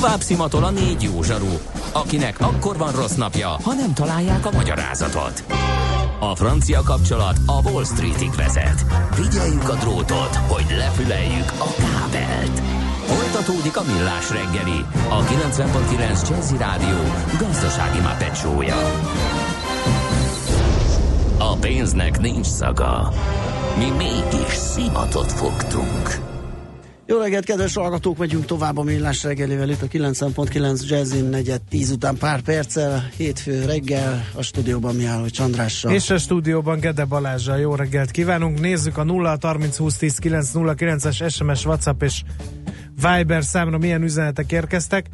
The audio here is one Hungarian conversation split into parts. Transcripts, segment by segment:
Tovább szimatol a négy jó zsaru, akinek akkor van rossz napja, ha nem találják a magyarázatot. A francia kapcsolat a Wall Streetig vezet. Figyeljük a drótot, hogy lefüleljük a kábelt. Folytatódik a Millás reggeli, a 90.9 Jazzy Rádió gazdasági mápecsója. A pénznek nincs szaga. Mi mégis szimatot fogtunk. Jó reggelt, kedves hallgatók, megyünk tovább a Millás reggelivel itt a 9.9 Jazzin, 4:10 után pár perccel, hétfő reggel, a stúdióban Mihálovics Andrással. És a stúdióban Gede Balázsral. Jó reggelt kívánunk, nézzük a 0-30-20-10-9-09-es SMS, Whatsapp és Viber számra milyen üzenetek érkeztek.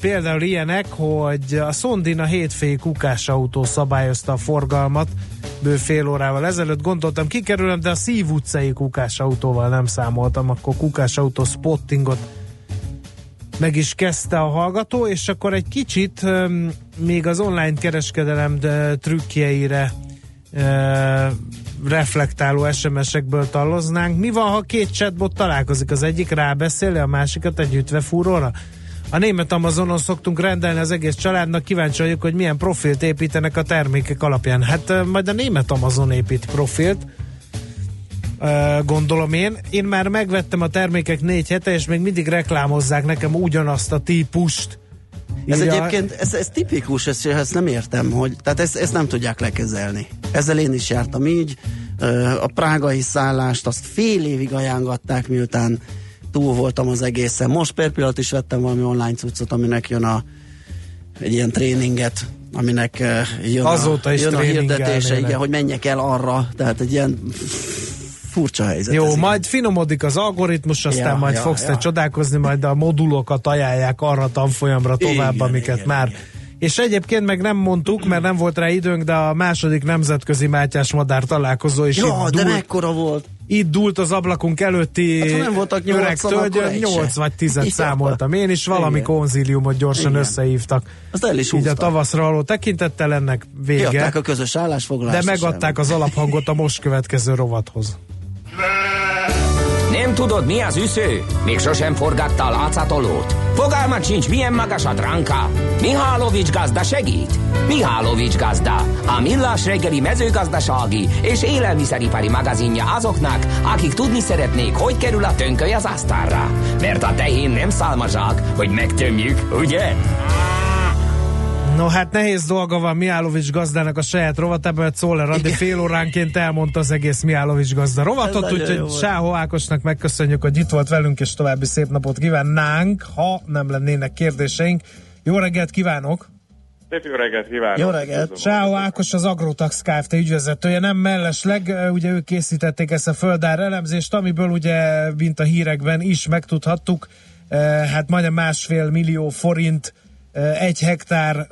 Például ilyenek, hogy a Szondin a hétfői kukásautó szabályozta a forgalmat bő fél órával ezelőtt, gondoltam kikerülöm, de a Szív utcai kukásautóval nem számoltam, akkor kukásautó spottingot meg is kezdte a hallgató, és akkor egy kicsit még az online kereskedelem trükkjeire reflektáló SMS-ekből talloznánk. Mi van, ha két chatbot találkozik? Az egyik rábeszéli a másikat egy ütvefúróra? A német Amazonon szoktunk rendelni az egész családnak, kíváncsi vagyok, hogy milyen profilt építenek a termékek alapján. Hát majd a német Amazon épít profilt, gondolom én. Én már megvettem a termékek 4 hete, és még mindig reklámozzák nekem ugyanazt a típust. Ez egyébként, ez tipikus, ezt nem értem, hogy, tehát ezt nem tudják lekezelni. Ezzel én is jártam így, a prágai szállást azt fél évig ajángatták, miután túl voltam az egészen. Most per pillanat is vettem valami online cuccot, aminek jön egy ilyen tréninget, aminek jön azóta is jön a hirdetése, igen, hogy menjek el arra, tehát egy ilyen furcsa helyzet. Jó, majd finomodik az algoritmus, aztán majd fogsz te csodálkozni, majd a modulokat ajánlják arra tanfolyamra tovább, igen, amiket igen, már. Igen. És egyébként meg nem mondtuk, mert nem volt rá időnk, de a második nemzetközi Mátyás Madár találkozó is itt dúlt az ablakunk előtti öreg tölgyön, 8 vagy 10-et számoltam én is, valami konzíliumot gyorsan összehívtak. Azt el is húztak. Így a tavaszra való tekintettel ennek vége. Kiadták a közös állásfoglalást. De megadták az alaphangot a most következő rovathoz. Nem tudod, mi az üsző? Még sosem forgatta a látszatolót. Fogalmat sincs, milyen magas a dránka. Mihálovics gazda segít. Mihálovics gazda, a Millás reggeli mezőgazdasági és élelmiszeripari magazinja azoknak, akik tudni szeretnék, hogy kerül a tönköly az asztalra. Mert a tehén nem szálmazsák, hogy megtömjük, ugye? No, hát nehéz dolga van Mihálovics gazdának a saját rovatában, Czoller Andi fél óránként elmondta az egész Mihálovics gazda rovatot, úgyhogy Sáhó Ákosnak megköszönjük, hogy itt volt velünk, és további szép napot kívánnánk, ha nem lennének kérdéseink. Jó reggelt kívánok! Szép jó reggelt kívánok! Jó reggelt! Sáhó Ákos az Agrotax Kft. Ügyvezetője, nem mellesleg, ugye ők készítették ezt a földár elemzést, amiből ugye, mint a hírekben is megtudhattuk, hát majdnem 1,5 millió forint egy hektár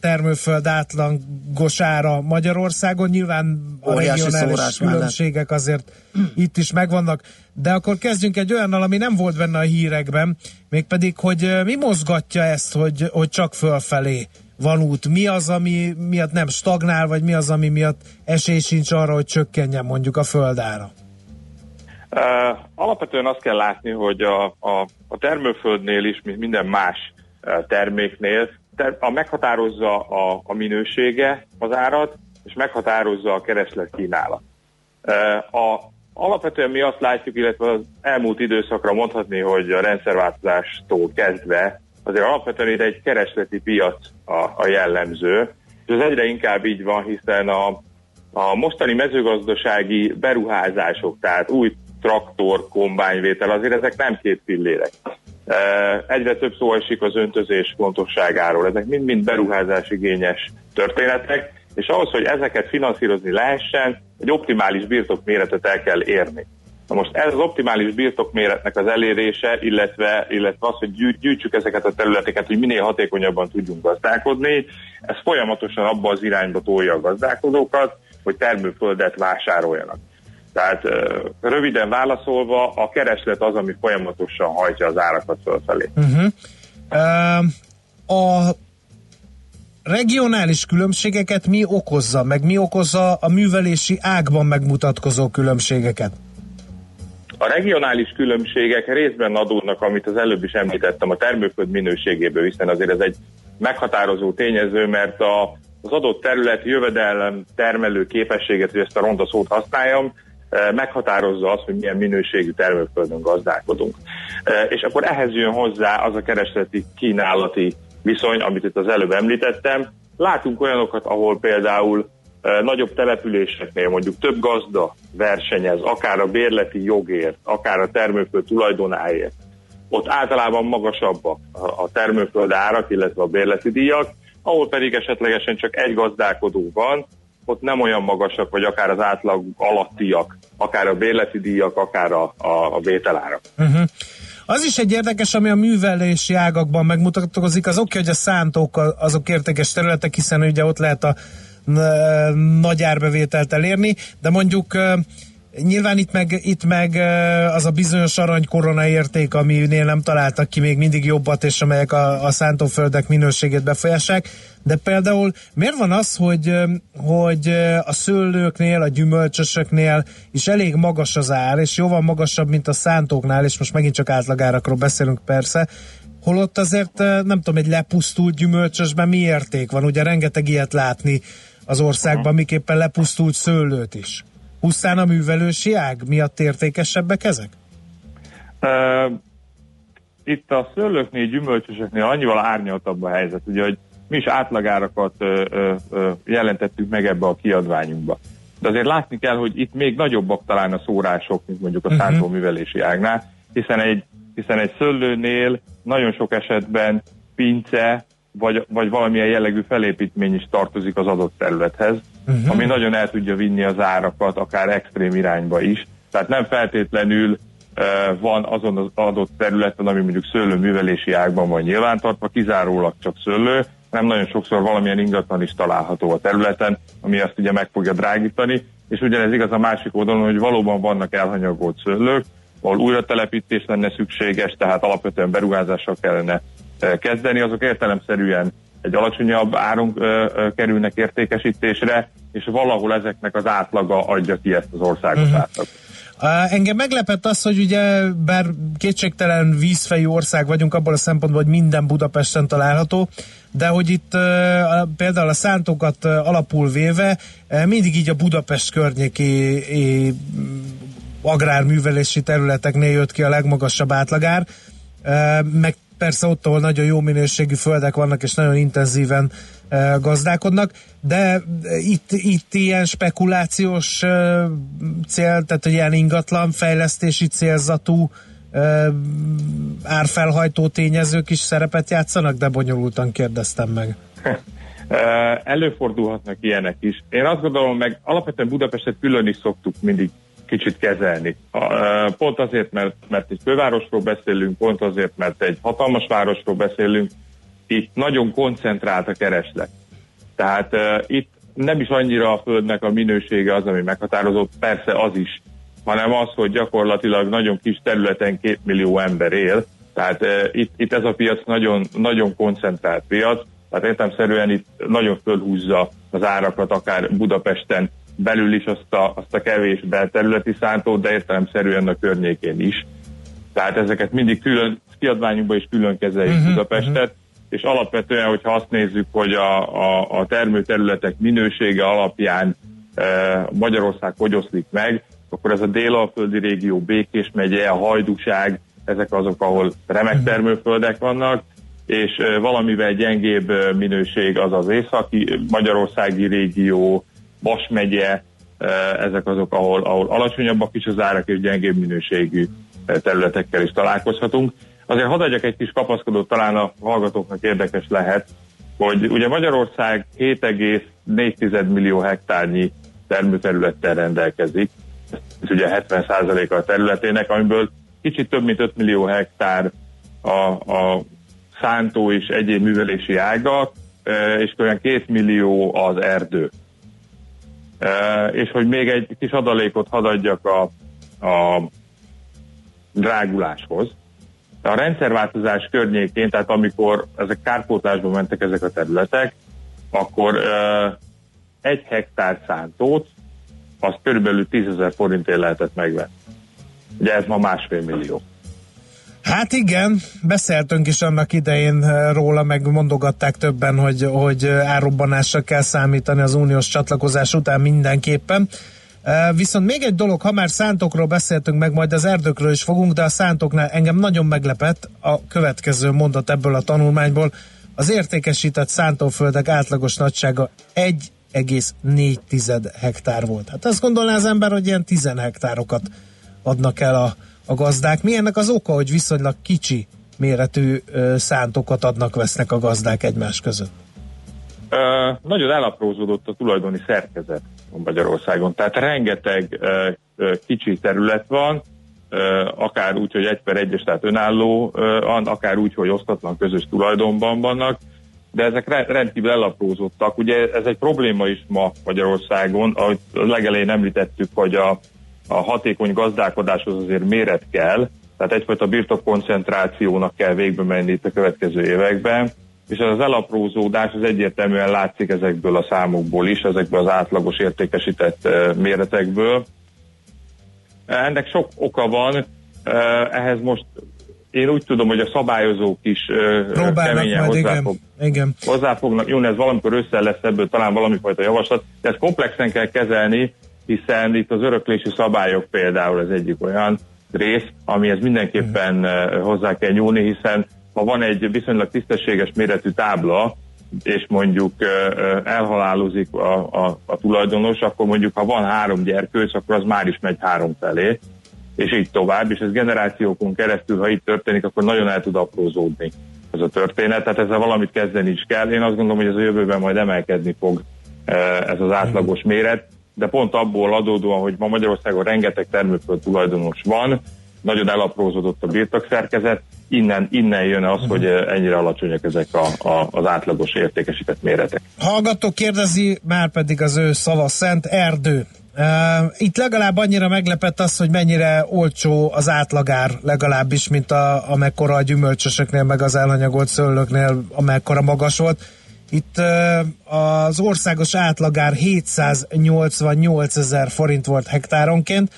termőföld átlagos ára Magyarországon, nyilván a regionális különbségek azért itt is megvannak, de akkor kezdjünk egy olyannal, ami nem volt benne a hírekben, mégpedig, hogy mi mozgatja ezt, hogy csak fölfelé van út, mi az, ami miatt nem stagnál, vagy mi az, ami miatt esély sincs arra, hogy csökkenjen mondjuk a földára? Alapvetően azt kell látni, hogy a termőföldnél is, mint minden más terméknél, meghatározza a minősége az árat, és meghatározza a kereslet-kínálat. Alapvetően mi azt látjuk, illetve az elmúlt időszakra mondhatni, hogy a rendszerváltozástól kezdve azért alapvetően itt egy keresleti piac a jellemző, és ez egyre inkább így van, hiszen a mostani mezőgazdasági beruházások, tehát új traktor, kombányvétel, azért ezek nem két pillérek. Egyre több szó esik az öntözés fontosságáról. Ezek mind-mind beruházásigényes történetek, és ahhoz, hogy ezeket finanszírozni lehessen, egy optimális birtokméretet el kell érni. Na most ez az optimális birtokméretnek az elérése, illetve az, hogy gyűjtsük ezeket a területeket, hogy minél hatékonyabban tudjunk gazdálkodni, ez folyamatosan abba az irányba tolja a gazdálkodókat, hogy termőföldet vásároljanak. Tehát röviden válaszolva, a kereslet az, ami folyamatosan hajtja az árakat fölfelé. A regionális különbségeket mi okozza, meg mi okozza a művelési ágban megmutatkozó különbségeket? A regionális különbségek részben adódnak, amit az előbb is említettem, a termőföld minőségéből, hiszen azért ez egy meghatározó tényező, mert az adott terület jövedelem termelő képességet, hogy ezt a ronda szót használjam, meghatározza azt, hogy milyen minőségű termőföldön gazdálkodunk. És akkor ehhez jön hozzá az a keresleti-kínálati viszony, amit itt az előbb említettem. Látunk olyanokat, ahol például nagyobb településeknél mondjuk több gazda versenyez, akár a bérleti jogért, akár a termőföld tulajdonáért. Ott általában magasabbak a termőföld árak, illetve a bérleti díjak, ahol pedig esetlegesen csak egy gazdálkodó van, ott nem olyan magasak, vagy akár az átlag alattiak, akár a bérleti díjak, akár a vételárak. Uh-huh. Az is egy érdekes, ami a művelési ágakban megmutatkozik, az oké, hogy a szántók azok értékes területek, hiszen ugye ott lehet a nagy árbevételt elérni, de mondjuk nyilván itt meg az a bizonyos aranykorona érték, aminél nem találtak ki még mindig jobbat, és amelyek a szántóföldek minőségét befolyásolják. De például miért van az, hogy a szőlőknél, a gyümölcsösöknél is elég magas az ár, és jóval magasabb, mint a szántóknál, és most megint csak átlagárakról beszélünk persze, holott azért nem tudom, egy lepusztult gyümölcsösben mi érték van? Ugye rengeteg ilyet látni az országban, miképpen lepusztult szőlőt is. Pusztán a művelősi ág miatt értékesebbek ezek? Itt a szőlőknél, gyümölcsöseknél annyival árnyaltabb a helyzet, ugye, hogy mi is átlagárakat jelentettük meg ebbe a kiadványunkba. De azért látni kell, hogy itt még nagyobbak talán a szórások, mint mondjuk a szántóművelési ágnál, hiszen egy szőlőnél nagyon sok esetben pince vagy valamilyen jellegű felépítmény is tartozik az adott területhez, ami nagyon el tudja vinni az árakat, akár extrém irányba is. Tehát nem feltétlenül van azon az adott területen, ami mondjuk szőlőművelési ágban van nyilvántartva, kizárólag csak szőlő, hanem nagyon sokszor valamilyen ingatlan is található a területen, ami azt ugye meg fogja drágítani, és ugyanez igaz a másik oldalon, hogy valóban vannak elhanyagolt szőlők, ahol újratelepítés lenne szükséges, tehát alapvetően beruházással kellene kezdeni, azok értelemszerűen egy alacsonyabb áron kerülnek értékesítésre, és valahol ezeknek az átlaga adja ki ezt az országos átlagot. Engem meglepett az, hogy ugye bár kétségtelen vízfejű ország vagyunk abból a szempontból, hogy minden Budapesten található, de hogy itt például a szántókat alapul véve mindig így a Budapest környéki agrárművelési területeknél jött ki a legmagasabb átlagár, meg persze ott, ahol nagyon jó minőségű földek vannak, és nagyon intenzíven gazdálkodnak, de itt ilyen spekulációs cél, tehát ilyen ingatlan fejlesztési célzatú árfelhajtó tényezők is szerepet játszanak, de bonyolultan kérdeztem meg. Előfordulhatnak ilyenek is. Én azt gondolom, meg alapvetően Budapestet külön is szoktuk mindig kicsit kezelni. Pont azért, mert egy fővárosról beszélünk, pont azért, mert egy hatalmas városról beszélünk, itt nagyon koncentrált a kereslet. Tehát itt nem is annyira a földnek a minősége az, ami meghatározott, persze az is, hanem az, hogy gyakorlatilag nagyon kis területen 2 millió ember él, tehát itt ez a piac nagyon, nagyon koncentrált piac, tehát értelemszerűen itt nagyon fölhúzza az árakat, akár Budapesten belül is azt a kevés belterületi szántót, de értelemszerűen a környékén is. Tehát ezeket mindig külön, kiadványunkban is külön kezeljük Budapestet, és alapvetően, hogyha azt nézzük, hogy a termőterületek minősége alapján Magyarország hogy oszlik meg, akkor ez a délalföldi régió, Békés megye, a Hajdúság, ezek azok, ahol remek termőföldek vannak, és valamivel gyengébb minőség az az északi magyarországi régió, Vas megye, ezek azok, ahol alacsonyabbak is az árak és gyengébb minőségű területekkel is találkozhatunk. Azért hadd adjak egy kis kapaszkodót, talán a hallgatóknak érdekes lehet, hogy ugye Magyarország 7,4 millió hektárnyi termőterülettel rendelkezik, ez ugye 70%-a a területének, amiből kicsit több mint 5 millió hektár a szántó és egyéb művelési ágak, és olyan 2 millió az erdő. És hogy még egy kis adalékot hadd adjak a dráguláshoz. A rendszerváltozás környékén, tehát amikor ezek kárpótlásba mentek ezek a területek, akkor egy hektár szántót, azt körülbelül 10 000 forintért lehetett megvenni. Ugye ez ma 1,5 millió. Hát igen, beszéltünk is annak idején róla, meg mondogatták többen, hogy árrobbanásra kell számítani az uniós csatlakozás után mindenképpen. Viszont még egy dolog, ha már szántokról beszéltünk, meg majd az erdőkről is fogunk, de a szántoknál engem nagyon meglepett a következő mondat ebből a tanulmányból. Az értékesített szántóföldek átlagos nagysága 1,4 hektár volt. Hát azt gondolná az ember, hogy ilyen 10 hektárokat adnak el a gazdák. Mi ennek az oka, hogy viszonylag kicsi méretű szántokat adnak-vesznek a gazdák egymás között? Nagyon elaprózódott a tulajdoni szerkezet Magyarországon. Tehát rengeteg kicsi terület van, akár úgy, hogy 1/1-es, tehát önállóan, akár úgy, hogy osztatlan közös tulajdonban vannak, de ezek rendkívül elaprózottak. Ugye ez egy probléma is ma Magyarországon, ahogy legelején említettük, hogy a hatékony gazdálkodáshoz azért méret kell, tehát egyfajta birtokkoncentrációnak kell végbe menni itt a következő években, és az elaprózódás az egyértelműen látszik ezekből a számokból is, ezekből az átlagos értékesített méretekből. Ennek sok oka van, ehhez most én úgy tudom, hogy a szabályozók is keményen hozzáfognak. Jó, ez valamikor össze lesz ebből talán valamifajta javaslat, de ezt komplexen kell kezelni, hiszen itt az öröklési szabályok például az egyik olyan rész, amihez mindenképpen hozzá kell nyúlni, hiszen ha van egy viszonylag tisztességes méretű tábla, és mondjuk elhalálozik a tulajdonos, akkor mondjuk ha van 3 gyerkőc, akkor az már is megy 3 felé, és így tovább, és ez generációkon keresztül, ha így történik, akkor nagyon el tud aprózódni ez a történet, tehát ezzel valamit kezdeni is kell. Én azt gondolom, hogy ez a jövőben majd emelkedni fog ez az átlagos méret, de pont abból adódóan, hogy ma Magyarországon rengeteg termőföld tulajdonos van, nagyon elaprózódott a birtokszerkezet, innen jön az, hogy ennyire alacsonyak ezek az átlagos értékesített méretek. Hallgató kérdezi, már pedig az ő szava szent, erdő. Itt legalább annyira meglepett az, hogy mennyire olcsó az átlagár, legalábbis, mint amekkora a gyümölcsösöknél, meg az elhanyagolt szőlőknél, amekkora magas volt. Itt az országos átlagár 788.000 forint volt hektáronként,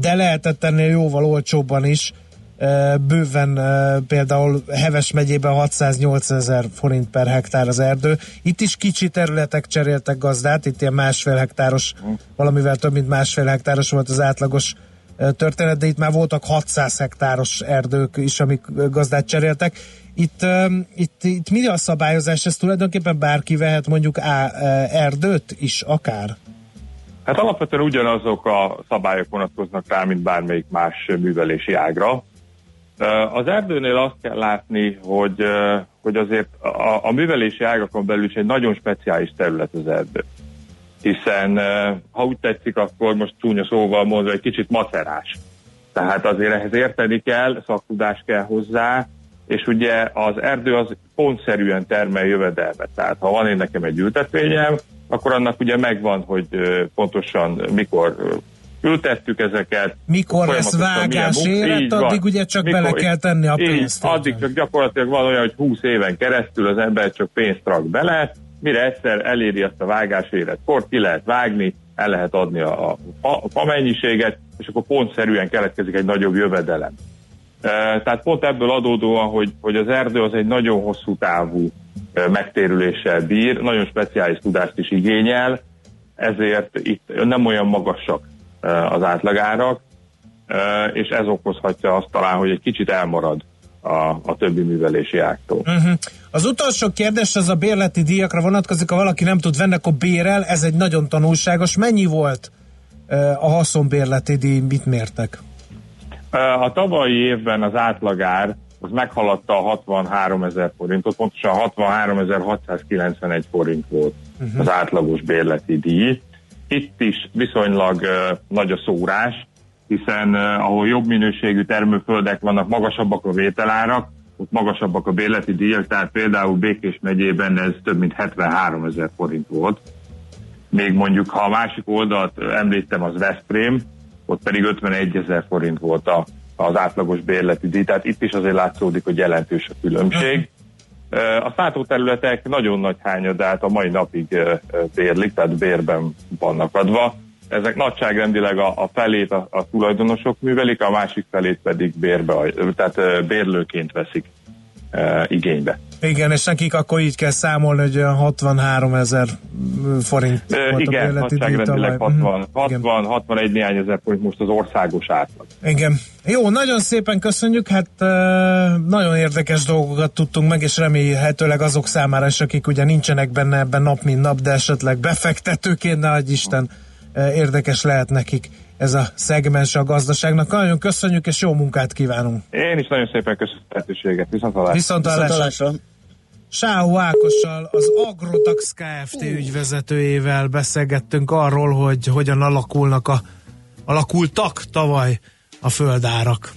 de lehetett ennél jóval olcsóbban is, bőven, például Heves megyében 608.000 forint per hektár az erdő. Itt is kicsi területek cseréltek gazdát, itt ilyen 1,5 hektáros, valamivel több mint 1,5 hektáros volt az átlagos történet, de itt már voltak 600 hektáros erdők is, amik gazdát cseréltek. Itt mi a szabályozás? Ez tulajdonképpen bárki vehet mondjuk erdőt is akár? Hát alapvetően ugyanazok a szabályok vonatkoznak rá, mint bármelyik más művelési ágra. Az erdőnél azt kell látni, hogy azért a művelési ágakon belül is egy nagyon speciális terület az erdő. Hiszen, ha úgy tetszik, akkor most csúnya szóval mondva, egy kicsit macerás. Tehát azért ehhez érteni kell, szaktudás kell hozzá, és ugye az erdő az pontszerűen termel jövedelmet. Tehát ha van én nekem egy ültetvényem, akkor annak ugye megvan, hogy pontosan mikor ültettük ezeket. Mikor ez vágás érett, addig ugye csak bele kell tenni a pénzt. Addig csak gyakorlatilag van olyan, hogy 20 éven keresztül az ember csak pénzt rak bele, mire egyszer eléri azt a vágás érettkort, ki lehet vágni, el lehet adni a fa mennyiséget, és akkor pontszerűen keletkezik egy nagyobb jövedelem. Tehát pont ebből adódóan, hogy az erdő az egy nagyon hosszú távú megtérüléssel bír, nagyon speciális tudást is igényel, ezért itt nem olyan magasak az átlagárak, és ez okozhatja azt talán, hogy egy kicsit elmarad a többi művelési ágtól. Az utolsó kérdés az a bérleti díjakra vonatkozik, ha valaki nem tud venni, akkor bérel, ez egy nagyon tanulságos. Mennyi volt a haszonbérleti díj, mit mértek? A tavalyi évben az átlagár az meghaladta a 63.000 forintot, pontosan 63.691 forint volt az átlagos bérleti díj. Itt is viszonylag nagy a szórás, hiszen ahol jobb minőségű termőföldek vannak, magasabbak a vételárak, ott magasabbak a bérleti díjak, tehát például Békés megyében ez több mint 73.000 forint volt. Még mondjuk, ha a másik oldalt említem, az Veszprém, ott pedig 51.000 forint volt az átlagos bérleti díj, tehát itt is azért látszódik, hogy jelentős a különbség. A szántóterületek nagyon nagy hányadát a mai napig bérlik, tehát bérben vannak adva. Ezek nagyságrendileg a felét a tulajdonosok művelik, a másik felét pedig bérbe, tehát bérlőként veszik igénybe. Igen, és nekik akkor így kell számolni, hogy 63 000 forint volt, igen, a bérleti díj tavaly. 60-61 néhány ezer forint most az országos átlag. Igen. Jó, nagyon szépen köszönjük, hát nagyon érdekes dolgokat tudtunk meg, és remélhetőleg azok számára is, akik ugye nincsenek benne ebben nap, mint nap, de esetleg befektetőként, ne adj Isten, érdekes lehet nekik ez a szegmens a gazdaságnak. Nagyon köszönjük, és jó munkát kívánunk! Én is nagyon szépen köszönöm a lehetőséget. Viszontlátásra! Sáhó Ákossal, az Agrotax Kft. Ügyvezetőjével beszélgettünk arról, hogy hogyan alakultak tavaly a földárak.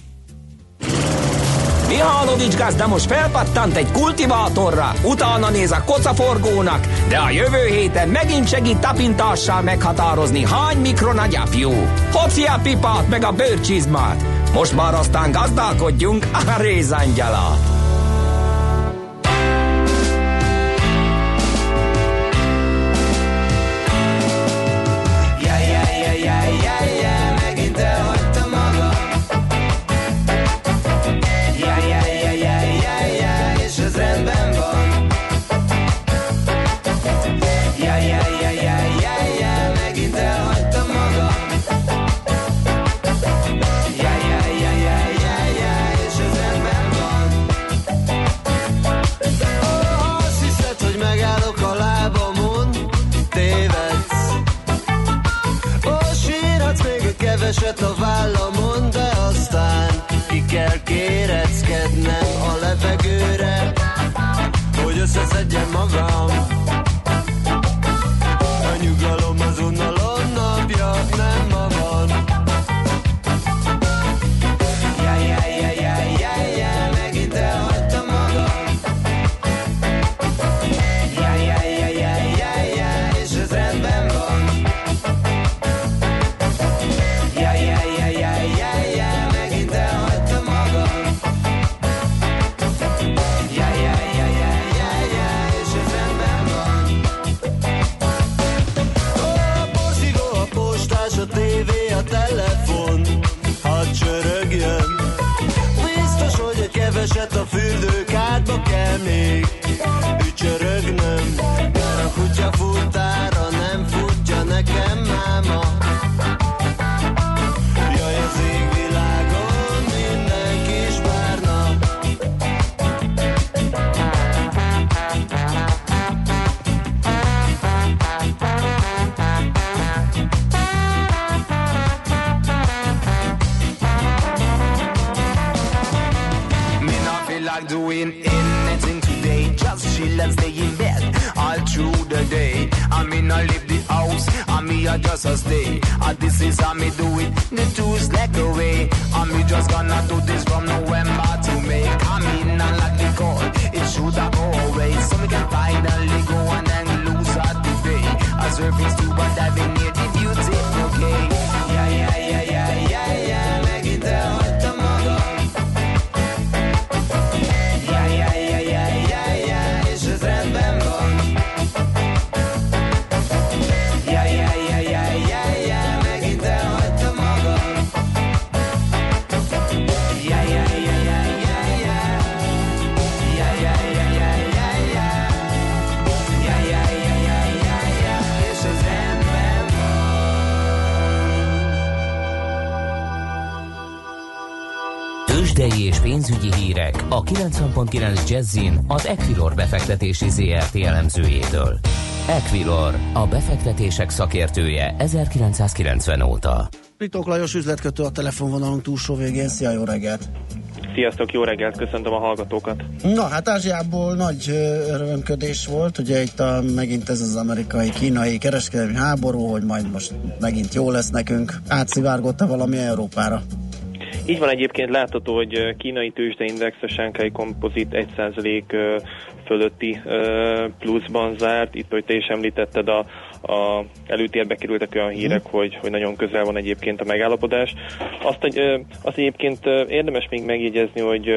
Mihálovics gazda most felpattant egy kultivátorra, utána néz a kocaforgónak, de a jövő héten megint segít tapintással meghatározni, hány mikron agyapjú. Hopszi a pipát meg a bőrcsizmát, most már aztán gazdálkodjunk a rézangyalát. A vállamon, de aztán ki kell kéreckednem a levegőre, hogy összeszedjem magam. A nyugalom azonnal a napja nem ma van. Jaj, jaj, jaj, jaj, jaj, jaj, megint elhagytam magam. Jaj, jaj, jaj, jaj, jaj, jaj, és ez rendben van. Keveset a fürdőkádba kell még ücsörögnöm, mert a kutya futára nem futja nekem máma. Jaj, az égvilágon minden kis párna. Doing anything today, just chill and stay in bed all through the day. I mean, I leave the house, I mean, I just stay. This is how me do it, the two slack away. I mean, just gonna do this from November to May. I mean, I like the call, it should have go away. So we can finally go on and lose our today. I surface to what I've been here, if you take okay. Yeah, yeah, yeah, yeah, yeah, yeah, make it down. Idei és pénzügyi hírek a 90.9 Jazzin az Equilor befektetési ZRT elemzőjétől. Equilor, a befektetések szakértője 1990 óta. Ritók Lajos üzletkötő a telefonvonalunk túlsó végén. Szia, jó reggelt! Sziasztok, jó reggelt! Köszöntöm a hallgatókat! Na hát Ázsiából nagy örömködés volt, ugye itt megint ez az amerikai-kínai kereskedelmi háború, hogy majd most megint jó lesz nekünk. Átszivárgott-e valami Európára? Így van, egyébként látható, hogy kínai tőzsdeindex, a Shanghai Composite 1% fölötti pluszban zárt. Itt, hogy te is említetted, előtérbe kerültek olyan hírek, hogy nagyon közel van egyébként a megállapodás. Azt egyébként érdemes még megjegyezni, hogy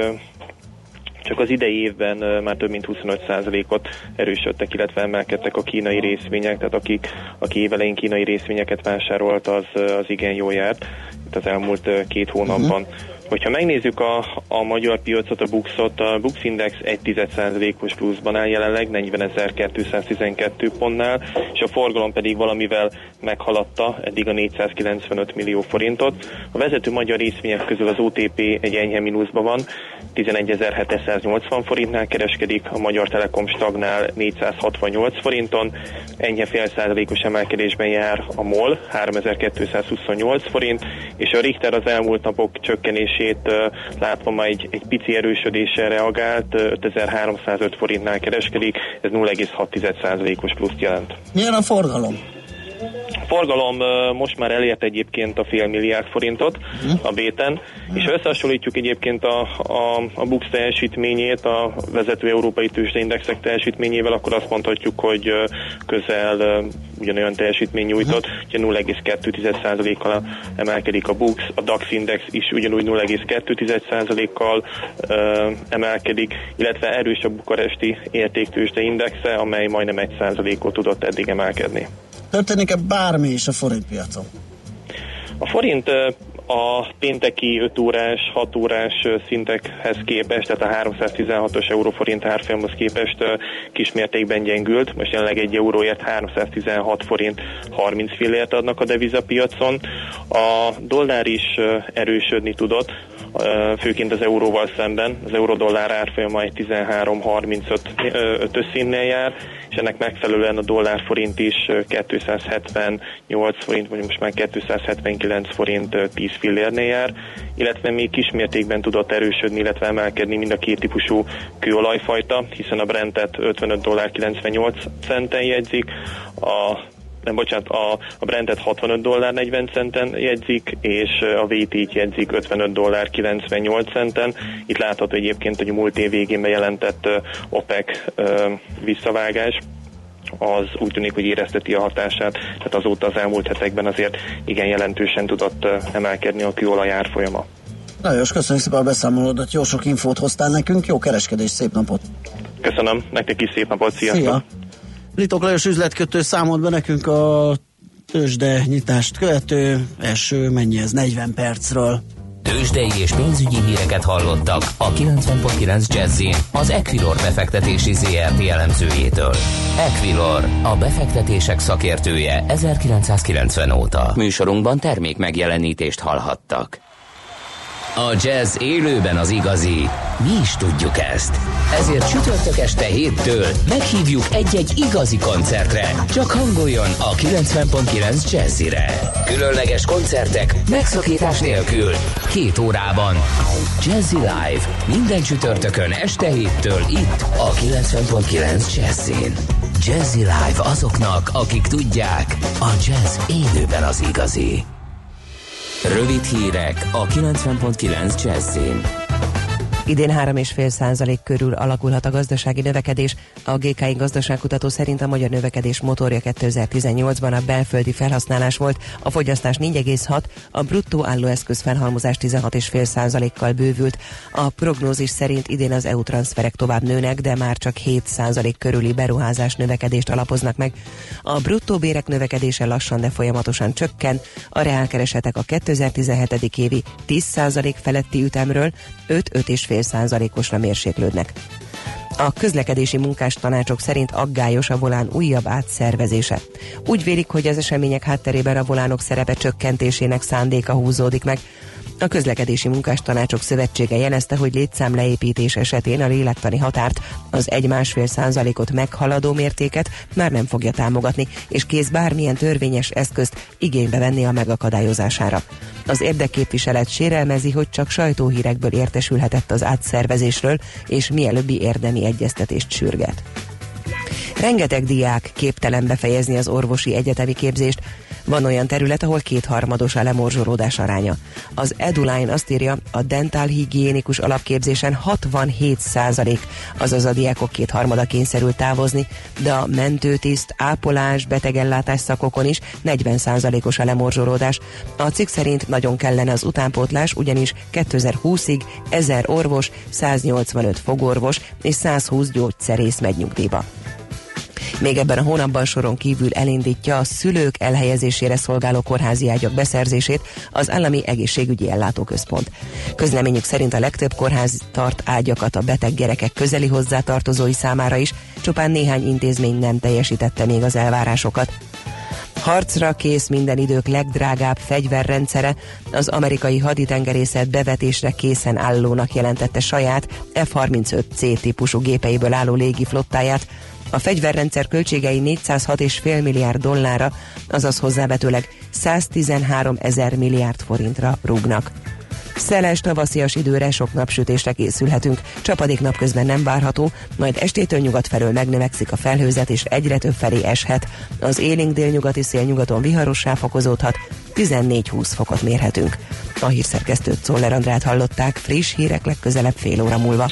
Csak az idei évben már több mint 25%-ot erősödtek, illetve emelkedtek a kínai részvények, tehát aki évelején kínai részvényeket vásárolt, az igen jól járt itt az elmúlt két hónapban. Hogyha megnézzük a magyar piacot, a BUX-ot, a BUX Index 1,1%-os pluszban áll jelenleg, 40.212 pontnál, és a forgalom pedig valamivel meghaladta eddig a 495 millió forintot. A vezető magyar részvények közül az OTP egy enyhe mínuszban van, 11.780 forintnál kereskedik, a Magyar Telekom stagnál 468 forinton, enyhe fél százalékos emelkedésben jár a MOL, 3.228 forint, és a Richter az elmúlt napok csökkenés látva ma egy pici erősödéssel reagált, 5305 forintnál kereskedik, ez 0,6%-os pluszt jelent. Milyen a forgalom? A forgalom most már elért egyébként a 500 milliárd forintot a béten, és összehasonlítjuk egyébként a BUX teljesítményét a vezető európai tőzsdeindexek teljesítményével, akkor azt mondhatjuk, hogy közel ugyanolyan teljesítmény nyújtott, ugye 0,2%-kal emelkedik a BUX, a DAX index is ugyanúgy 0,2%-kal emelkedik, illetve erős a bukaresti értéktőzsde indexe, amely majdnem 1%-ot tudott eddig emelkedni. Történik-e bármi is a forintpiacon? A forint a pénteki 5 órás, 6 órás szintekhez képest, tehát a 316-os euróforint árfolyamhoz képest kismértékben gyengült. Most jelenleg 1 euróért 316 forint 30 fillért adnak a devizapiacon. A dollár is erősödni tudott, főként az euróval szemben. Az euró-dollár árfolyama egy 13.35-ös színnél jár, és ennek megfelelően a dollárforint is 278 forint, vagy most már 279 forint 10 fillérnél jár, illetve még kismértékben tudott erősödni, illetve emelkedni mind a két típusú kőolajfajta, hiszen a Brentet 55 dollár 98 centen jegyzik, a Brentet 65 dollár 40 centen jegyzik, és a WTI-t jegyzik 55 dollár 98 centen. Itt látható egyébként, hogy a múlt év végén bejelentett OPEC visszavágás, az úgy tűnik, hogy érezteti a hatását, tehát azóta az elmúlt hetekben azért igen jelentősen tudott emelkedni a kőolaj árfolyama. Lajos, köszönjük szépen a beszámolódat, jó sok infót hoztál nekünk, jó kereskedés, szép napot! Köszönöm, nektek is szép napot, sziasztok! Szia. Ritók Lajos üzletkötő számolt be nekünk a tőzsde nyitást követő első, 40 percről. Tőzsdei és pénzügyi híreket hallottak a 90.9 Jazz-in az Equilor befektetési ZRT elemzőjétől. Equilor, a befektetések szakértője 1990 óta. Műsorunkban termék megjelenítést hallhattak. A jazz élőben az igazi. Mi is tudjuk ezt. Ezért csütörtök este 7-től meghívjuk egy-egy igazi koncertre. Csak hangoljon a 90.9 Jazzire. Különleges koncertek megszakítás nélkül. 2 órában. Jazzy Live. Minden csütörtökön este 7-től itt a 90.9 Jazzin. Jazzy Live azoknak, akik tudják, a jazz élőben az igazi. Rövid hírek a 90.9 Jazzin. Idén 3,5% körül alakulhat a gazdasági növekedés. A GKI gazdaságkutató szerint a magyar növekedés motorja 2018-ban a belföldi felhasználás volt, a fogyasztás 4,6%, a bruttó állóeszköz felhalmozás 16,5%-kal bővült. A prognózis szerint idén az EU transzferek tovább nőnek, de már csak 7% körüli beruházás növekedést alapoznak meg. A bruttó bérek növekedése lassan, de folyamatosan csökken, a reálkeresetek a 2017. évi 10% feletti ütemről 5-5,5%-osra mérséklődnek. A közlekedési munkás tanácsok szerint aggályos a volán újabb átszervezése. Úgy vélik, hogy az események hátterében a volánok szerepe csökkentésének szándéka húzódik meg. A közlekedési munkás tanácsok szövetsége jelezte, hogy létszám leépítés esetén a lélektani határt, az 1,5%-ot meghaladó mértéket már nem fogja támogatni, és kész bármilyen törvényes eszközt igénybe venni a megakadályozására. Az érdekképviselet sérelmezi, hogy csak sajtóhírekből értesülhetett az átszervezésről, és mielőbbi érdemi egyeztetést sürget. Rengeteg diák képtelen befejezni az orvosi egyetemi képzést. Van olyan terület, ahol kétharmados a lemorzsolódás aránya. Az Eduline azt írja, a dentálhigiénikus alapképzésen 67%, azaz a diákok kétharmada kényszerül távozni, de a mentőtiszt, ápolás, betegellátás szakokon is 40%-os a lemorzsolódás. A cikk szerint nagyon kellene az utánpótlás, ugyanis 2020-ig 1000 orvos, 185 fogorvos és 120 gyógyszerész megy nyugdíjba. Még ebben a hónapban soron kívül elindítja a szülők elhelyezésére szolgáló kórházi ágyak beszerzését az Állami Egészségügyi Ellátóközpont. Közleményük szerint a legtöbb kórház tart ágyakat a beteg gyerekek közeli hozzátartozói számára is, csupán néhány intézmény nem teljesítette még az elvárásokat. Harcra kész minden idők legdrágább fegyverrendszere, az amerikai haditengerészet bevetésre készen állónak jelentette saját F-35C típusú gépeiből álló légiflottáját. A fegyverrendszer költségei $406,5 milliárd, azaz hozzávetőleg 113 000 milliárd forintra rúgnak. Szeles, tavaszias időre, sok napsütésre készülhetünk. Csapadék napközben nem várható, majd estétől nyugat felől megnövekszik a felhőzet és egyre több felé eshet. Az élénk délnyugati szél nyugaton viharossá fokozódhat, 14-20 fokot mérhetünk. A hírszerkesztőt, Czoller Andrát hallották, friss hírek legközelebb fél óra múlva.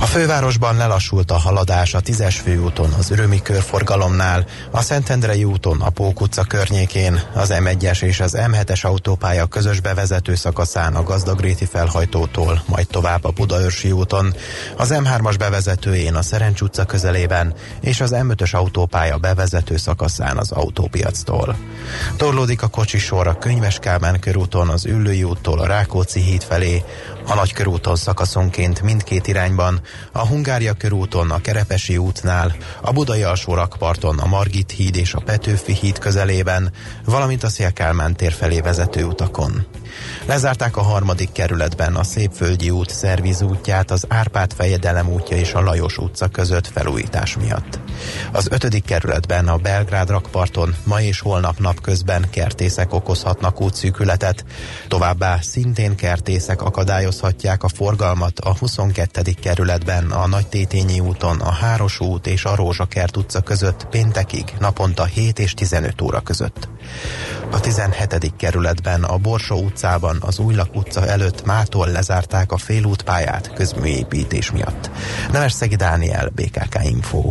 A fővárosban lelassult a haladás a 10-es főúton, az Ürömi körforgalomnál, a Szentendrei úton, a Pók utca környékén, az M1-es és az M7-es autópálya közös bevezető szakaszán a Gazdagréti felhajtótól, majd tovább a Budaörsi úton, az M3-as bevezetőjén a Szerencs utca közelében, és az M5-ös autópálya bevezető szakaszán az Autópiactól. Torlódik a kocsisor a Könyves Kálmán körúton, az Üllői úttól a Rákóczi híd felé, a Nagykörúton szakaszonként mindkét irányban, a Hungária körúton, a Kerepesi útnál, a Budai Alsórakparton, a Margit híd és a Petőfi híd közelében, valamint a Széll-Kálmán tér felé vezető utakon. Lezárták a 3. kerületben a Szépföldi út Szerviz útját, az Árpád fejedelem útja és a Lajos utca között felújítás miatt. Az 5. kerületben a Belgrád rakparton ma és holnap napközben kertészek okozhatnak útszűkületet, továbbá szintén kertészek akadályozhatják a forgalmat a 22. kerületben a Nagytétényi úton, a Háros út és a Rózsakert utca között péntekig naponta 7 és 15 óra között. A 17. kerületben a Borsó utcában az Újlak utca előtt mától lezárták a félútpályát közműépítés miatt. Nemesszegi Dániel, BKK Info.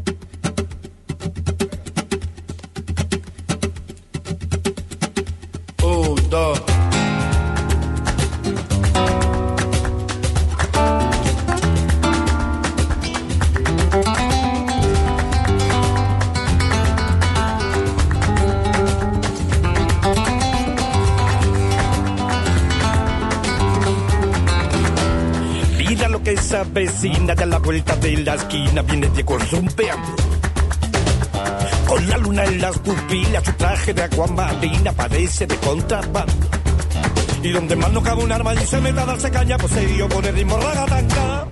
Esa vecina de la vuelta de la esquina viene Diego zumbeando, con la luna en las pupilas, su traje de aguamarina parece de contrabando. Y donde más no cabe un arma y se meta a darse caña, pues se dio con el ritmo ragatanga.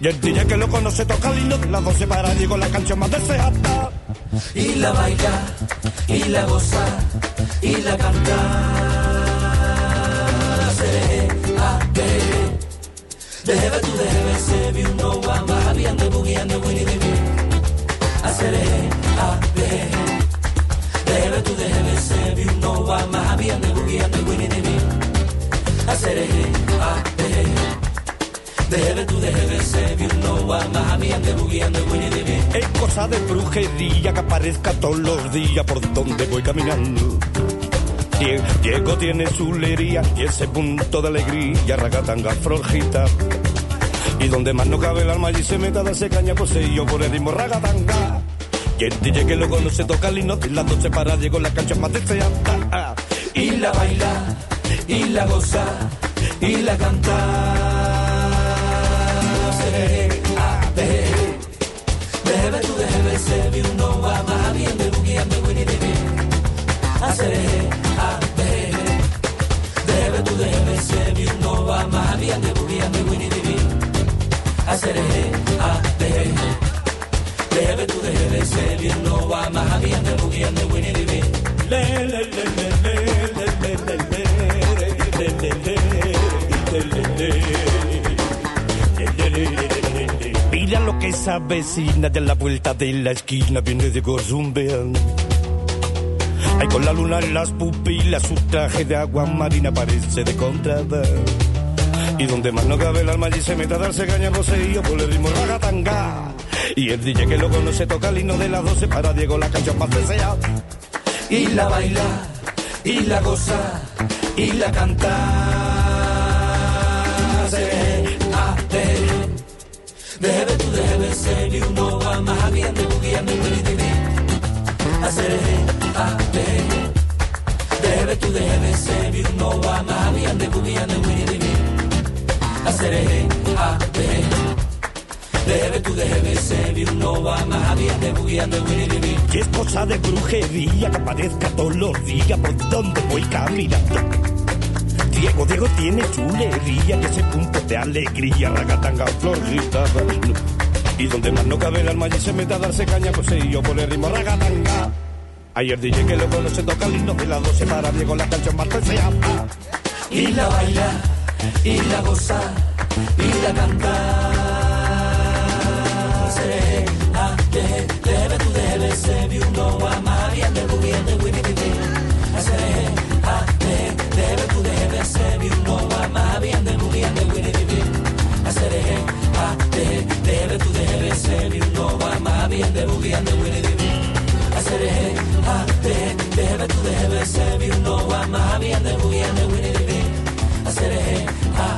Y el DJ que lo conoce toca el himno de las 12 para Diego, la canción más deseada. Y la baila, y la goza, y la canta. C-A-T. Dejebe tu dejebe, se vi un no va, más habiendo, bugueando, winnie de mí. Haceré, a deje. Dejebe tu dejebe, se vi un no va, más habiendo, bugueando, winnie de mí. Haceré, a deje. Dejebe tu dejebe, se vi un no va, más habiendo, bugueando, winnie de mí. Es cosa de brujería que aparezca todos los días por donde voy caminando. Diego tiene su lería y ese punto de alegría, ragatanga, florjita. Y donde más no cabe el alma y se meta da se caña, poseído por el ritmo ragatanga. Y el DJ que lo conoce toca el himno de las 12 para Diego, la cancha más deseada. Y la baila, y la goza, y la canta. Seré, a ver, déjeme tú, déjeme ser, vi un no va más bien de buqueando, winnie de bien. Haceré, a ver, déjeme tú, déjeme ser, vi un no va más bien de buqueando, winnie de bien. Haceré, a ver, déjeme tú, déjeme ser, vi un no va más bien de buqueando, winnie de bien. Mira lo que esa vecina de la vuelta de la esquina viene de Gorzumbel. Ay, con la luna en las pupilas, su traje de agua marina parece de contrada. Y donde más no cabe el alma allí se mete a darse caña poseído por el ritmo ragatanga. Y el DJ que lo conoce toca el himno de las 12 para Diego la canción más deseada. Y la baila, y la goza, y la canta. C-A-T. Déjeme tú, déjeme ser, y uno va más a guiarme, tú guíame, C-A-T. Déjeme tú, déjeme ser, y uno va más a guiarme, tú guíame, C-A-T. Déjeme tú, déjeme ser, y uno va más a guiarme, tú guíame, y es cosa de brujería que aparezca todos los días por donde voy caminando. Diego tiene chulería, que ese punto de alegría, ragatanga, florita, y donde más no cabe el alma y se mete a darse caña, pues sí, yo por el ritmo ragatanga. Ayer dije que luego no se toca el himno de las 12 para Diego la canción más que se llama. Y la baila, y la goza, y la canta. Debe tu debe ser, vi uno a María, de bubiente, bubiente, debe tu debe ser y uno va más bien de mujer de winnie vivir hacer eje a debe tu debe ser y uno va más bien de mujer de winnie vivir hacer eje a debe tu debe ser y uno va más bien de mujer de winnie vivir hacer eje a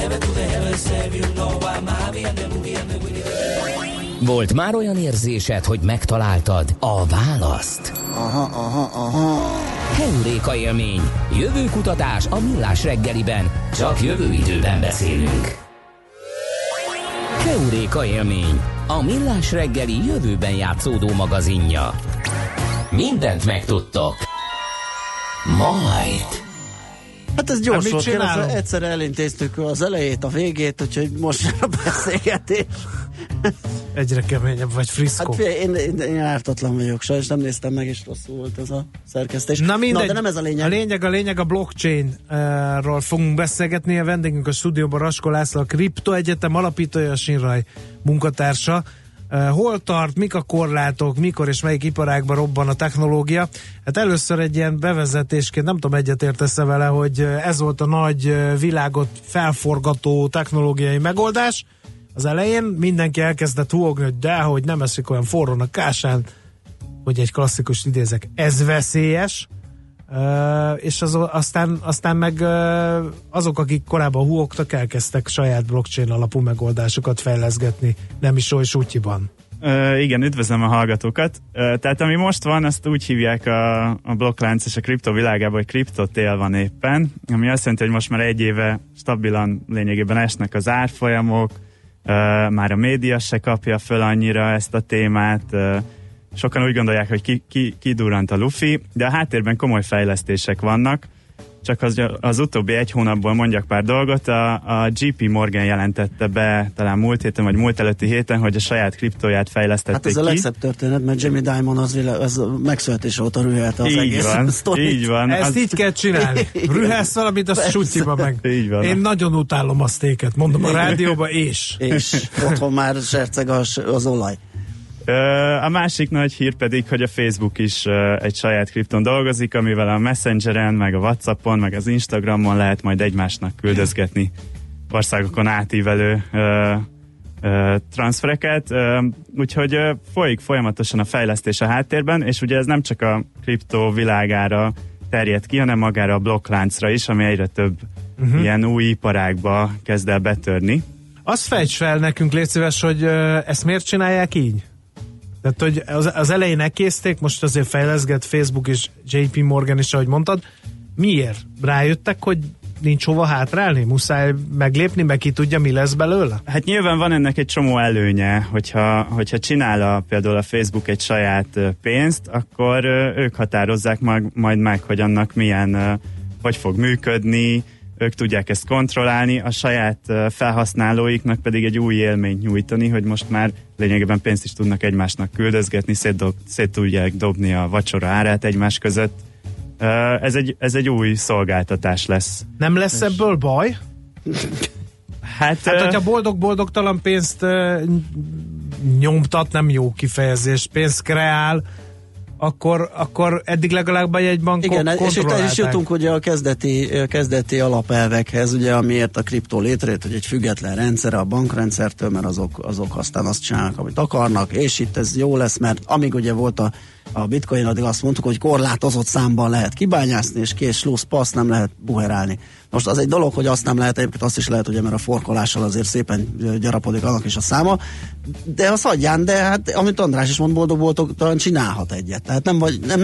debe tu debe ser y uno va más bien de mujer de winnie vivir. Volt már olyan érzésed, hogy megtaláltad a választ? Aha. Heuréka élmény. Jövő kutatás a Millás reggeliben. Csak jövő időben beszélünk. Heuréka élmény. A Millás reggeli jövőben játszódó magazinja. Mindent megtudtok. Majd. Hát ez gyors volt, kérdez, egyszerre elintéztük az elejét, a végét, úgyhogy most a beszélgetés. Egyre keményebb vagy, Friszkó. Hát én ártatlan vagyok, sajnos nem néztem meg, és rosszul volt ez a szerkesztés. Na, de nem ez a lényeg. A lényeg a blockchain-ról fogunk beszélgetni. A vendégünk a stúdióban Raskó László, a Kripto Egyetem alapítója, a Sinraj munkatársa. Hol tart, mik a korlátok, mikor és melyik iparágban robban a technológia? Hát először egy ilyen bevezetésként, nem tudom, egyetértesz-e vele, hogy ez volt a nagy világot felforgató technológiai megoldás. Az elején mindenki elkezdett húogni, hogy dehogy nem eszik olyan forrón a kásán, hogy egy klasszikus idézek, ez veszélyes, és aztán meg azok, akik korábban húogtak, elkezdtek saját blockchain alapú megoldásokat fejleszgetni, nem is oly sútyiban. Igen, üdvözlöm a hallgatókat. Tehát ami most van, azt úgy hívják a blokklánc és a kripto világában, hogy kriptotél van éppen, ami azt jelenti, hogy most már egy éve stabilan lényegében esnek az árfolyamok, már a média se kapja föl annyira ezt a témát, sokan úgy gondolják, hogy kidurrant a lufi, de a háttérben komoly fejlesztések vannak, csak az utóbbi egy hónapból mondjak pár dolgot. A JP Morgan jelentette be talán múlt héten, vagy múlt előtti héten, hogy a saját kriptóját fejlesztették ki. Hát ez a legszebb történet, mert Jamie Dimon az megszületése óta rühelte az egész sztorit. Így van. Ezt így kell csinálni. Rühelsz valamit, azt sutyiba meg. Így van. Én nagyon utálom azt éket, mondom a rádióba, és. És otthon már serceg az olaj. A másik nagy hír pedig, hogy a Facebook is egy saját kripton dolgozik, amivel a Messengeren, meg a Whatsappon, meg az Instagramon lehet majd egymásnak küldözgetni országokon átívelő transfereket. Úgyhogy folyik folyamatosan a fejlesztés a háttérben, és ugye ez nem csak a kriptó világára terjed ki, hanem magára a blokkláncra is, ami egyre több ilyen új iparágba kezd el betörni. Azt fejtsd fel nekünk, légy szíves, hogy ezt miért csinálják így? Tehát, hogy az elején elkészték, most azért fejleszget Facebook és JP Morgan is, ahogy mondtad. Miért? Rájöttek, hogy nincs hova hátrálni? Muszáj meglépni, meg ki tudja, mi lesz belőle? Hát nyilván van ennek egy csomó előnye, hogyha csinál például a Facebook egy saját pénzt, akkor ők határozzák majd meg, hogy annak milyen, hogy fog működni, ők tudják ezt kontrollálni, a saját felhasználóiknak pedig egy új élményt nyújtani, hogy most már lényegében pénzt is tudnak egymásnak küldözgetni, szét tudják dobni a vacsora árát egymás között. Ez egy új szolgáltatás lesz. Nem lesz ebből baj? Hát hogyha boldog-boldogtalan pénzt nyomtat, nem jó kifejezés, pénzt kreál, akkor eddig legalább egy jegybankok kontrollálták. Igen, és jutunk ugye a kezdeti alapelvekhez, ugye, amiért a kriptó létrejött, hogy egy független rendszer a bankrendszertől, mert azok aztán azt csinálnak, amit akarnak, és itt ez jó lesz, mert amíg ugye volt a bitcoin, addig azt mondtuk, hogy korlátozott számban lehet kibányászni, és kés, lúsz, passz, nem lehet buherálni. Most az egy dolog, hogy azt nem lehet, egyébként azt is lehet, ugye, mert a forkolással azért szépen gyarapodik annak is a száma, de azt hagyján, de hát amit András is mond, boldog-boldogtalan csinálhat egyet. Tehát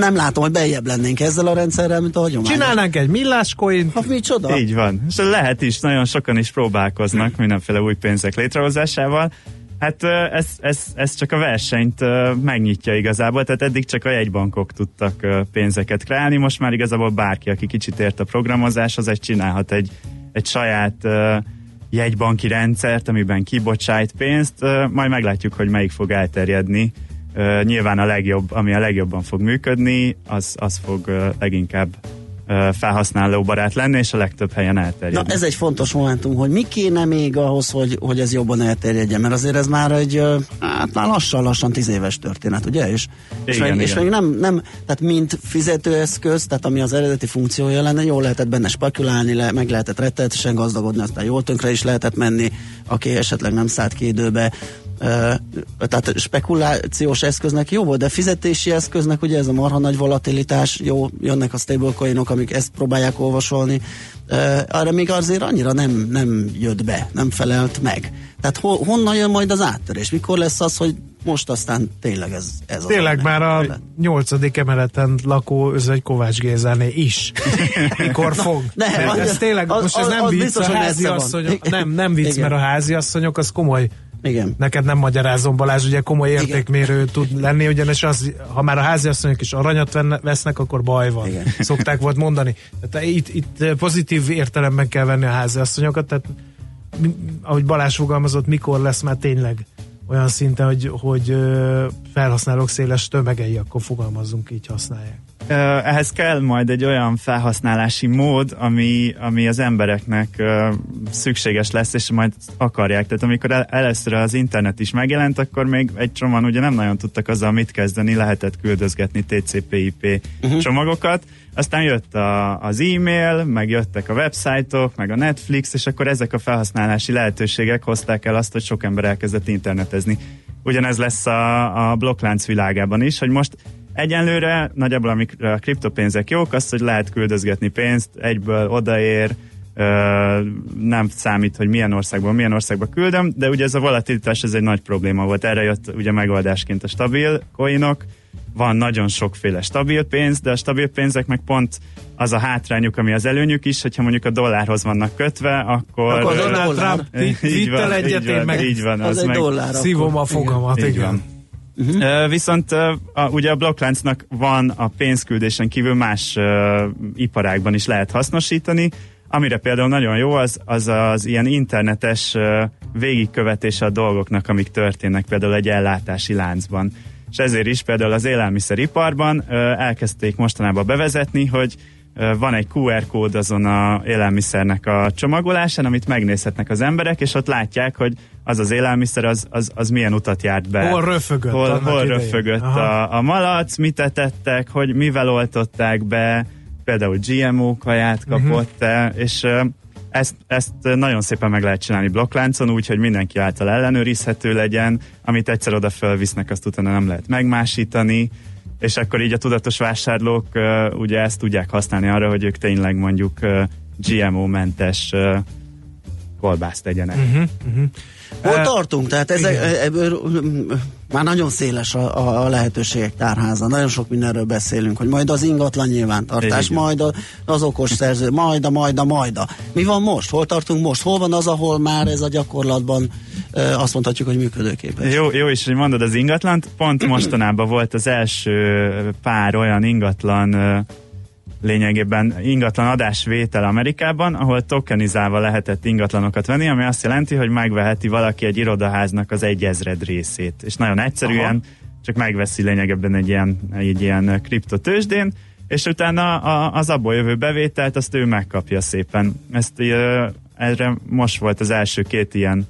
nem látom, hogy beljebb lennénk ezzel a rendszerrel, mint a hagyományos. Csinálnánk egy milláscoint. Hát micsoda? Így van. És lehet is, nagyon sokan is próbálkoznak mindenféle új pénzek létrehozásával. Hát ez csak a versenyt megnyitja igazából, tehát eddig csak a jegybankok tudtak pénzeket kreálni, most már igazából bárki, aki kicsit ért a programozáshoz, az csinálhat egy saját jegybanki rendszert, amiben kibocsájt pénzt, majd meglátjuk, hogy melyik fog elterjedni. Nyilván a legjobb, ami a legjobban fog működni, az fog leginkább felhasználóbarát lenni, és a legtöbb helyen elterjedni. Na, ez egy fontos momentum, hogy mi kéne még ahhoz, hogy ez jobban elterjedjen, mert azért ez már már lassan 10 éves történet, ugye? És még nem, tehát mint fizetőeszköz, tehát ami az eredeti funkciója lenne, jól lehetett benne spekulálni, meg lehetett rettenetesen gazdagodni, aztán jól tönkre is lehetett menni, aki esetleg nem szállt ki időbe. Tehát spekulációs eszköznek jó volt, de fizetési eszköznek ugye ez a marha nagy volatilitás, jó, jönnek a stablecoinok, amik ezt próbálják olvasolni, arra még azért annyira nem jött be, nem felelt meg. Tehát honnan jön majd az áttörés? Mikor lesz az, hogy most aztán tényleg ez az? Tényleg már a 8. emeleten lakó özvegy Kovács Gézáné is. Mikor fog? Nem, ez tényleg, most ez nem vicc, a háziasszonyok, nem vicc, mert a háziasszonyok az komoly. Igen. Neked nem magyarázom, Balázs, ugye komoly értékmérő tud lenni, ugyanis az, ha már a háziasszonyok is aranyat vesznek, akkor baj van. Igen. Szokták volt mondani. Tehát itt pozitív értelemben kell venni a háziasszonyokat, tehát ahogy Balázs fogalmazott, mikor lesz már tényleg olyan szinten, hogy felhasználók széles tömegei, akkor fogalmazzunk, így használják. Ehhez kell majd egy olyan felhasználási mód, ami az embereknek szükséges lesz, és majd akarják. Tehát amikor először az internet is megjelent, akkor még egy csomóan ugye nem nagyon tudtak azzal mit kezdeni, lehetett küldözgetni TCP/IP csomagokat, aztán jött az e-mail, meg jöttek a websájtok, meg a Netflix, és akkor ezek a felhasználási lehetőségek hozták el azt, hogy sok ember elkezdett internetezni. Ugyanez lesz a blokklánc világában is, hogy most egyenlőre nagyjából amikre a kriptopénzek jók, az, hogy lehet küldözgetni pénzt, egyből odaér, nem számít, hogy milyen országban küldöm, de ugye ez a volatilitás ez egy nagy probléma volt. Erre jött ugye megoldásként a stabil coinok, van nagyon sokféle stabil pénz, de a stabil pénzek meg pont az a hátrányuk, ami az előnyük is, hogyha mondjuk a dollárhoz vannak kötve, akkor Donald Trump hittel egyet, én meg szívom a fogamat, igen. Viszont ugye a blokkláncnak van a pénzküldésen kívül más iparágban is lehet hasznosítani, amire például nagyon jó az ilyen internetes végigkövetése a dolgoknak, amik történnek például egy ellátási láncban. És ezért is például az élelmiszeriparban elkezdték mostanában bevezetni, hogy van egy QR kód azon a élelmiszernek a csomagolásán, amit megnézhetnek az emberek, és ott látják, hogy az élelmiszer az milyen utat járt be. Hol röfögött a malac, mit etettek, hogy mivel oltották be, például GMO kaját kapott-e, és ezt nagyon szépen meg lehet csinálni blokkláncon, úgyhogy mindenki által ellenőrizhető legyen, amit egyszer oda fölvisznek, azt utána nem lehet megmásítani, és akkor így a tudatos vásárlók ugye ezt tudják használni arra, hogy ők tényleg mondjuk GMO-mentes kolbászt tegyenek. Hol tartunk? Tehát már nagyon széles a lehetőségek tárháza, nagyon sok mindenről beszélünk, hogy majd az ingatlan nyilvántartás, majd az okos szerző, majd. Mi van most? Hol tartunk most? Hol van az, ahol már ez a gyakorlatban azt mondhatjuk, hogy működőképes? Jó is, hogy mondod az ingatlant. Pont mostanában volt az első pár olyan ingatlan, lényegében ingatlan adásvétel Amerikában, ahol tokenizálva lehetett ingatlanokat venni, ami azt jelenti, hogy megveheti valaki egy irodaháznak az 1000 részét. És nagyon egyszerűen csak megveszi lényegében egy ilyen kriptotőzsdén, és utána az abból jövő bevételt azt ő megkapja szépen. Ezt erre most volt az első két ilyen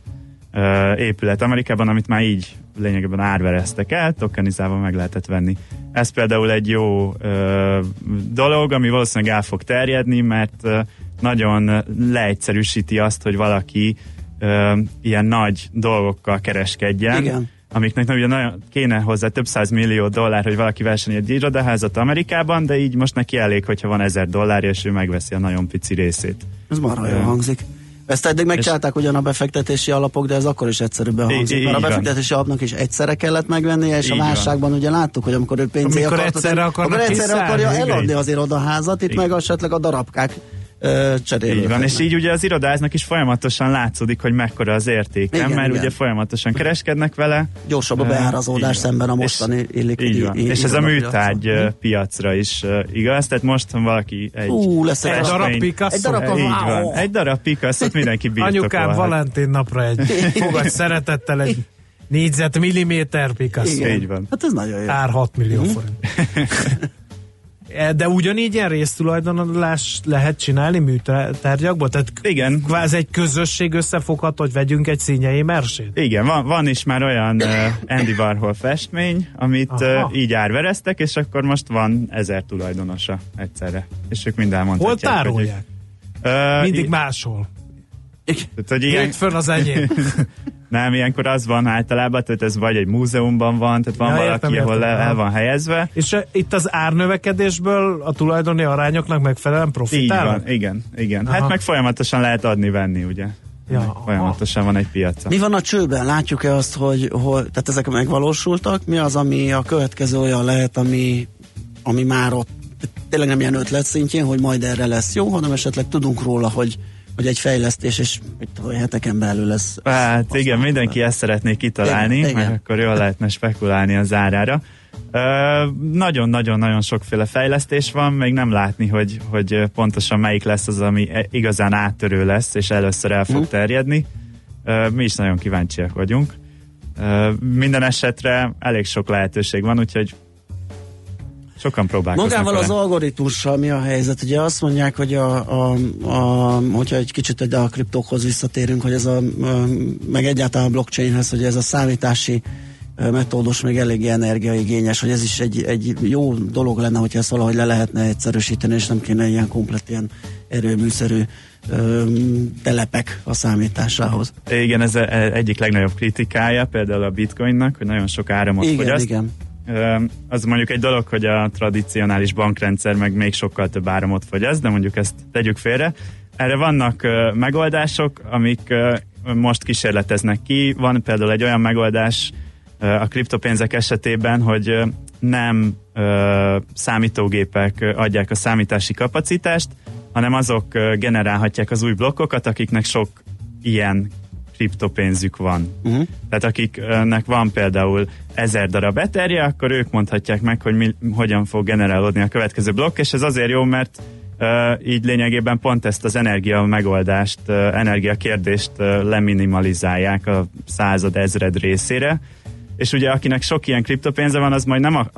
épület Amerikában, amit már így lényegében árvereztek el, tokenizálva meg lehetett venni. Ez például egy jó dolog, ami valószínűleg el fog terjedni, mert nagyon leegyszerűsíti azt, hogy valaki ilyen nagy dolgokkal kereskedjen. Igen. Amiknek ugye nagyon kéne hozzá több $100 millió dollár, hogy valaki versenye egy irodaházat Amerikában, de így most neki elég, hogyha van $1000, és ő megveszi a nagyon pici részét. Ez marha jól hangzik. Ezt eddig megcsinálták ugyan a befektetési alapok, de ez akkor is egyszerűbben hangzik. Mert a befektetési alapnak is egyszerre kellett megvennie, és a válságban ugye láttuk, hogy amikor ő pénzé akarja eladni az irodaházat, itt meg esetleg a darabkák cserélő. Így van, és így ugye az irodáznak is folyamatosan látszódik, hogy mekkora az értéke, mert ugye folyamatosan kereskednek vele. Gyorsabb a beárazódás szemben a mostani illikvidi. És ez a műtárgy piacra is igaz, tehát most valaki egy... Egy darab Picasso, mindenki birtokolhat. Anyukám Valentin napra egy fogadj szeretettel egy négyzetmilliméter Picasso. Így van. Hát ez nagyon jó. Ár 6 millió forint. De ugyanígy ilyen résztulajdonolást lehet csinálni műtárgyakból? Tehát igen. Kvázi egy közösség összefoghat, hogy vegyünk egy színjei mersét? Igen, van is már olyan Andy Warhol festmény, amit így árvereztek, és akkor most van 1000 tulajdonosa egyszerre. És ők mind elmondhatják. Hol tárolják? Mindig máshol. Jött fönn az enyém. Nem, ilyenkor az van általában, tehát ez vagy egy múzeumban van, tehát van valaki, ahol el van helyezve. És itt az árnövekedésből a tulajdoni arányoknak megfelelően profitálnak? Igen. Hát meg folyamatosan lehet adni-venni, ugye? Ja, folyamatosan van egy piaca. Mi van a csőben? Látjuk-e azt, hogy tehát ezek megvalósultak? Mi az, ami a következő olyan lehet, ami már ott tényleg nem ilyen ötlet szintjén, hogy majd erre lesz jó, hanem esetleg tudunk róla, hogy egy fejlesztés, és heteken belül lesz. Hát igen, mindenki ezt szeretné kitalálni, mert akkor jól lehetne spekulálni az árára. Nagyon-nagyon-nagyon sokféle fejlesztés van, még nem látni, hogy pontosan melyik lesz az, ami igazán áttörő lesz, és először el fog terjedni. Mi is nagyon kíváncsiak vagyunk. Minden esetre elég sok lehetőség van, úgyhogy sokan próbálkoznak. Magával az algoritmussal mi a helyzet? Ugye azt mondják, hogy hogyha egy kicsit a kriptókhoz visszatérünk, hogy ez meg egyáltalán a blockchainhez, hogy ez a számítási metódus még eléggé energiaigényes, hogy ez is egy jó dolog lenne, hogyha ezt valahogy le lehetne egyszerűsíteni, és nem kéne ilyen komplet ilyen erőműszerű telepek a számításához. Igen, ez egyik legnagyobb kritikája például a bitcoinnak, hogy nagyon sok áramot fogyaszt. Igen. Az mondjuk egy dolog, hogy a tradicionális bankrendszer meg még sokkal több áramot fogyaszt, de mondjuk ezt tegyük félre. Erre vannak megoldások, amik most kísérleteznek ki. Van például egy olyan megoldás a kriptopénzek esetében, hogy nem számítógépek adják a számítási kapacitást, hanem azok generálhatják az új blokkokat, akiknek sok ilyen kriptopénzük van. Uh-huh. Tehát akiknek van például 1000 darab Etherje, akkor ők mondhatják meg, hogy hogyan fog generálódni a következő blokk, és ez azért jó, mert így lényegében pont ezt az energiakérdést leminimalizálják a 100-1000 részére, és ugye akinek sok ilyen kriptopénze van, az majd nem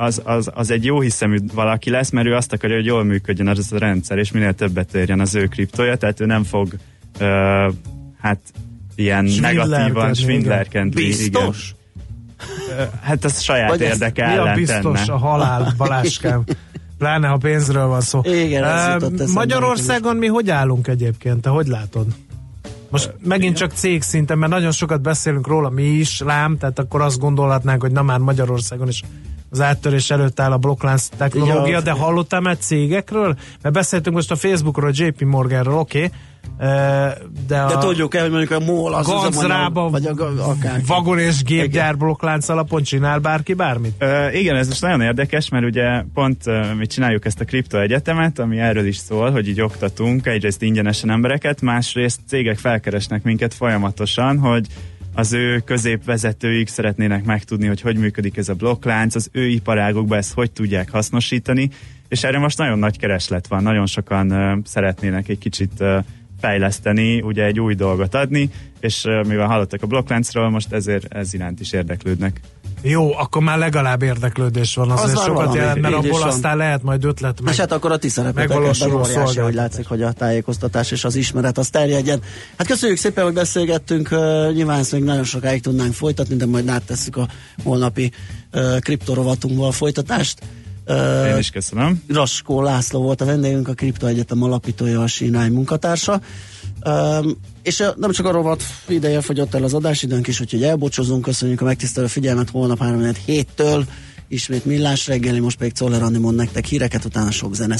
az egy jó hiszemű valaki lesz, mert ő azt akarja, hogy jól működjön az a rendszer, és minél többet érjen az ő kriptója, tehát ő nem fog ilyen negatívan svindlerkedni. Biztos? Igen. Hát az saját érdeke ellen tenne. Mi a biztos tenne? A halál, Baláskám? Pláne, ha pénzről van szó. Igen, Magyarországon mi hogy állunk egyébként? Te hogy látod? Most megint csak cég szinten, mert nagyon sokat beszélünk róla mi is, tehát akkor azt gondolhatnánk, hogy na már Magyarországon is az áttörés előtt áll a blokklánc technológia, de hallottál már cégekről? Mert beszéltünk most a Facebookról, a JP Morganról, oké, de tudjuk-e, hogy mondjuk a MOL az Gancrába, vagy a Vagon és Gépgyár blokklánc alapon csinál bárki bármit? Igen, ez most nagyon érdekes, mert ugye pont mi csináljuk ezt a Kripto Egyetemet, ami erről is szól, hogy így oktatunk egyrészt ingyenesen embereket, másrészt cégek felkeresnek minket folyamatosan, hogy az ő középvezetőik szeretnének megtudni, hogy működik ez a blokklánc, az ő iparágokban ezt hogy tudják hasznosítani, és erre most nagyon nagy kereslet van, nagyon sokan szeretnének egy kicsit fejleszteni, ugye egy új dolgot adni, és mivel hallottak a blokkláncról, most ezért ez iránt is érdeklődnek. Jó, akkor már legalább érdeklődés van, azért az sokat jelent, mert abból aztán lehet majd ötlet meg. És hát akkor a ti szerepeteket óriási, hogy látszik, hogy a tájékoztatás és az ismeret az terjedjen. Hát köszönjük szépen, hogy beszélgettünk, nyilván ezt még nagyon sokáig tudnánk folytatni, de majd áttesszük a holnapi kriptorovatunkból a folytatást. Én is köszönöm. Raskó László volt a vendégünk, a Kripto Egyetem alapítója, a Sínály munkatársa. És nem csak a rovat ideje fogyott el az adásidőnk is, úgyhogy elbocsozunk, köszönjük a megtisztelő figyelmet, holnap 3-7-től ismét Millás reggeli, most pedig Czoller Andi mond nektek híreket, utána sok zene,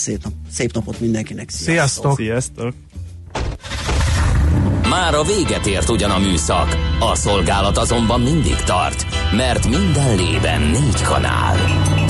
szép napot mindenkinek, sziasztok! Sziasztok! Már a véget ért ugyan a műszak, a szolgálat azonban mindig tart, mert minden lében 4 kanál.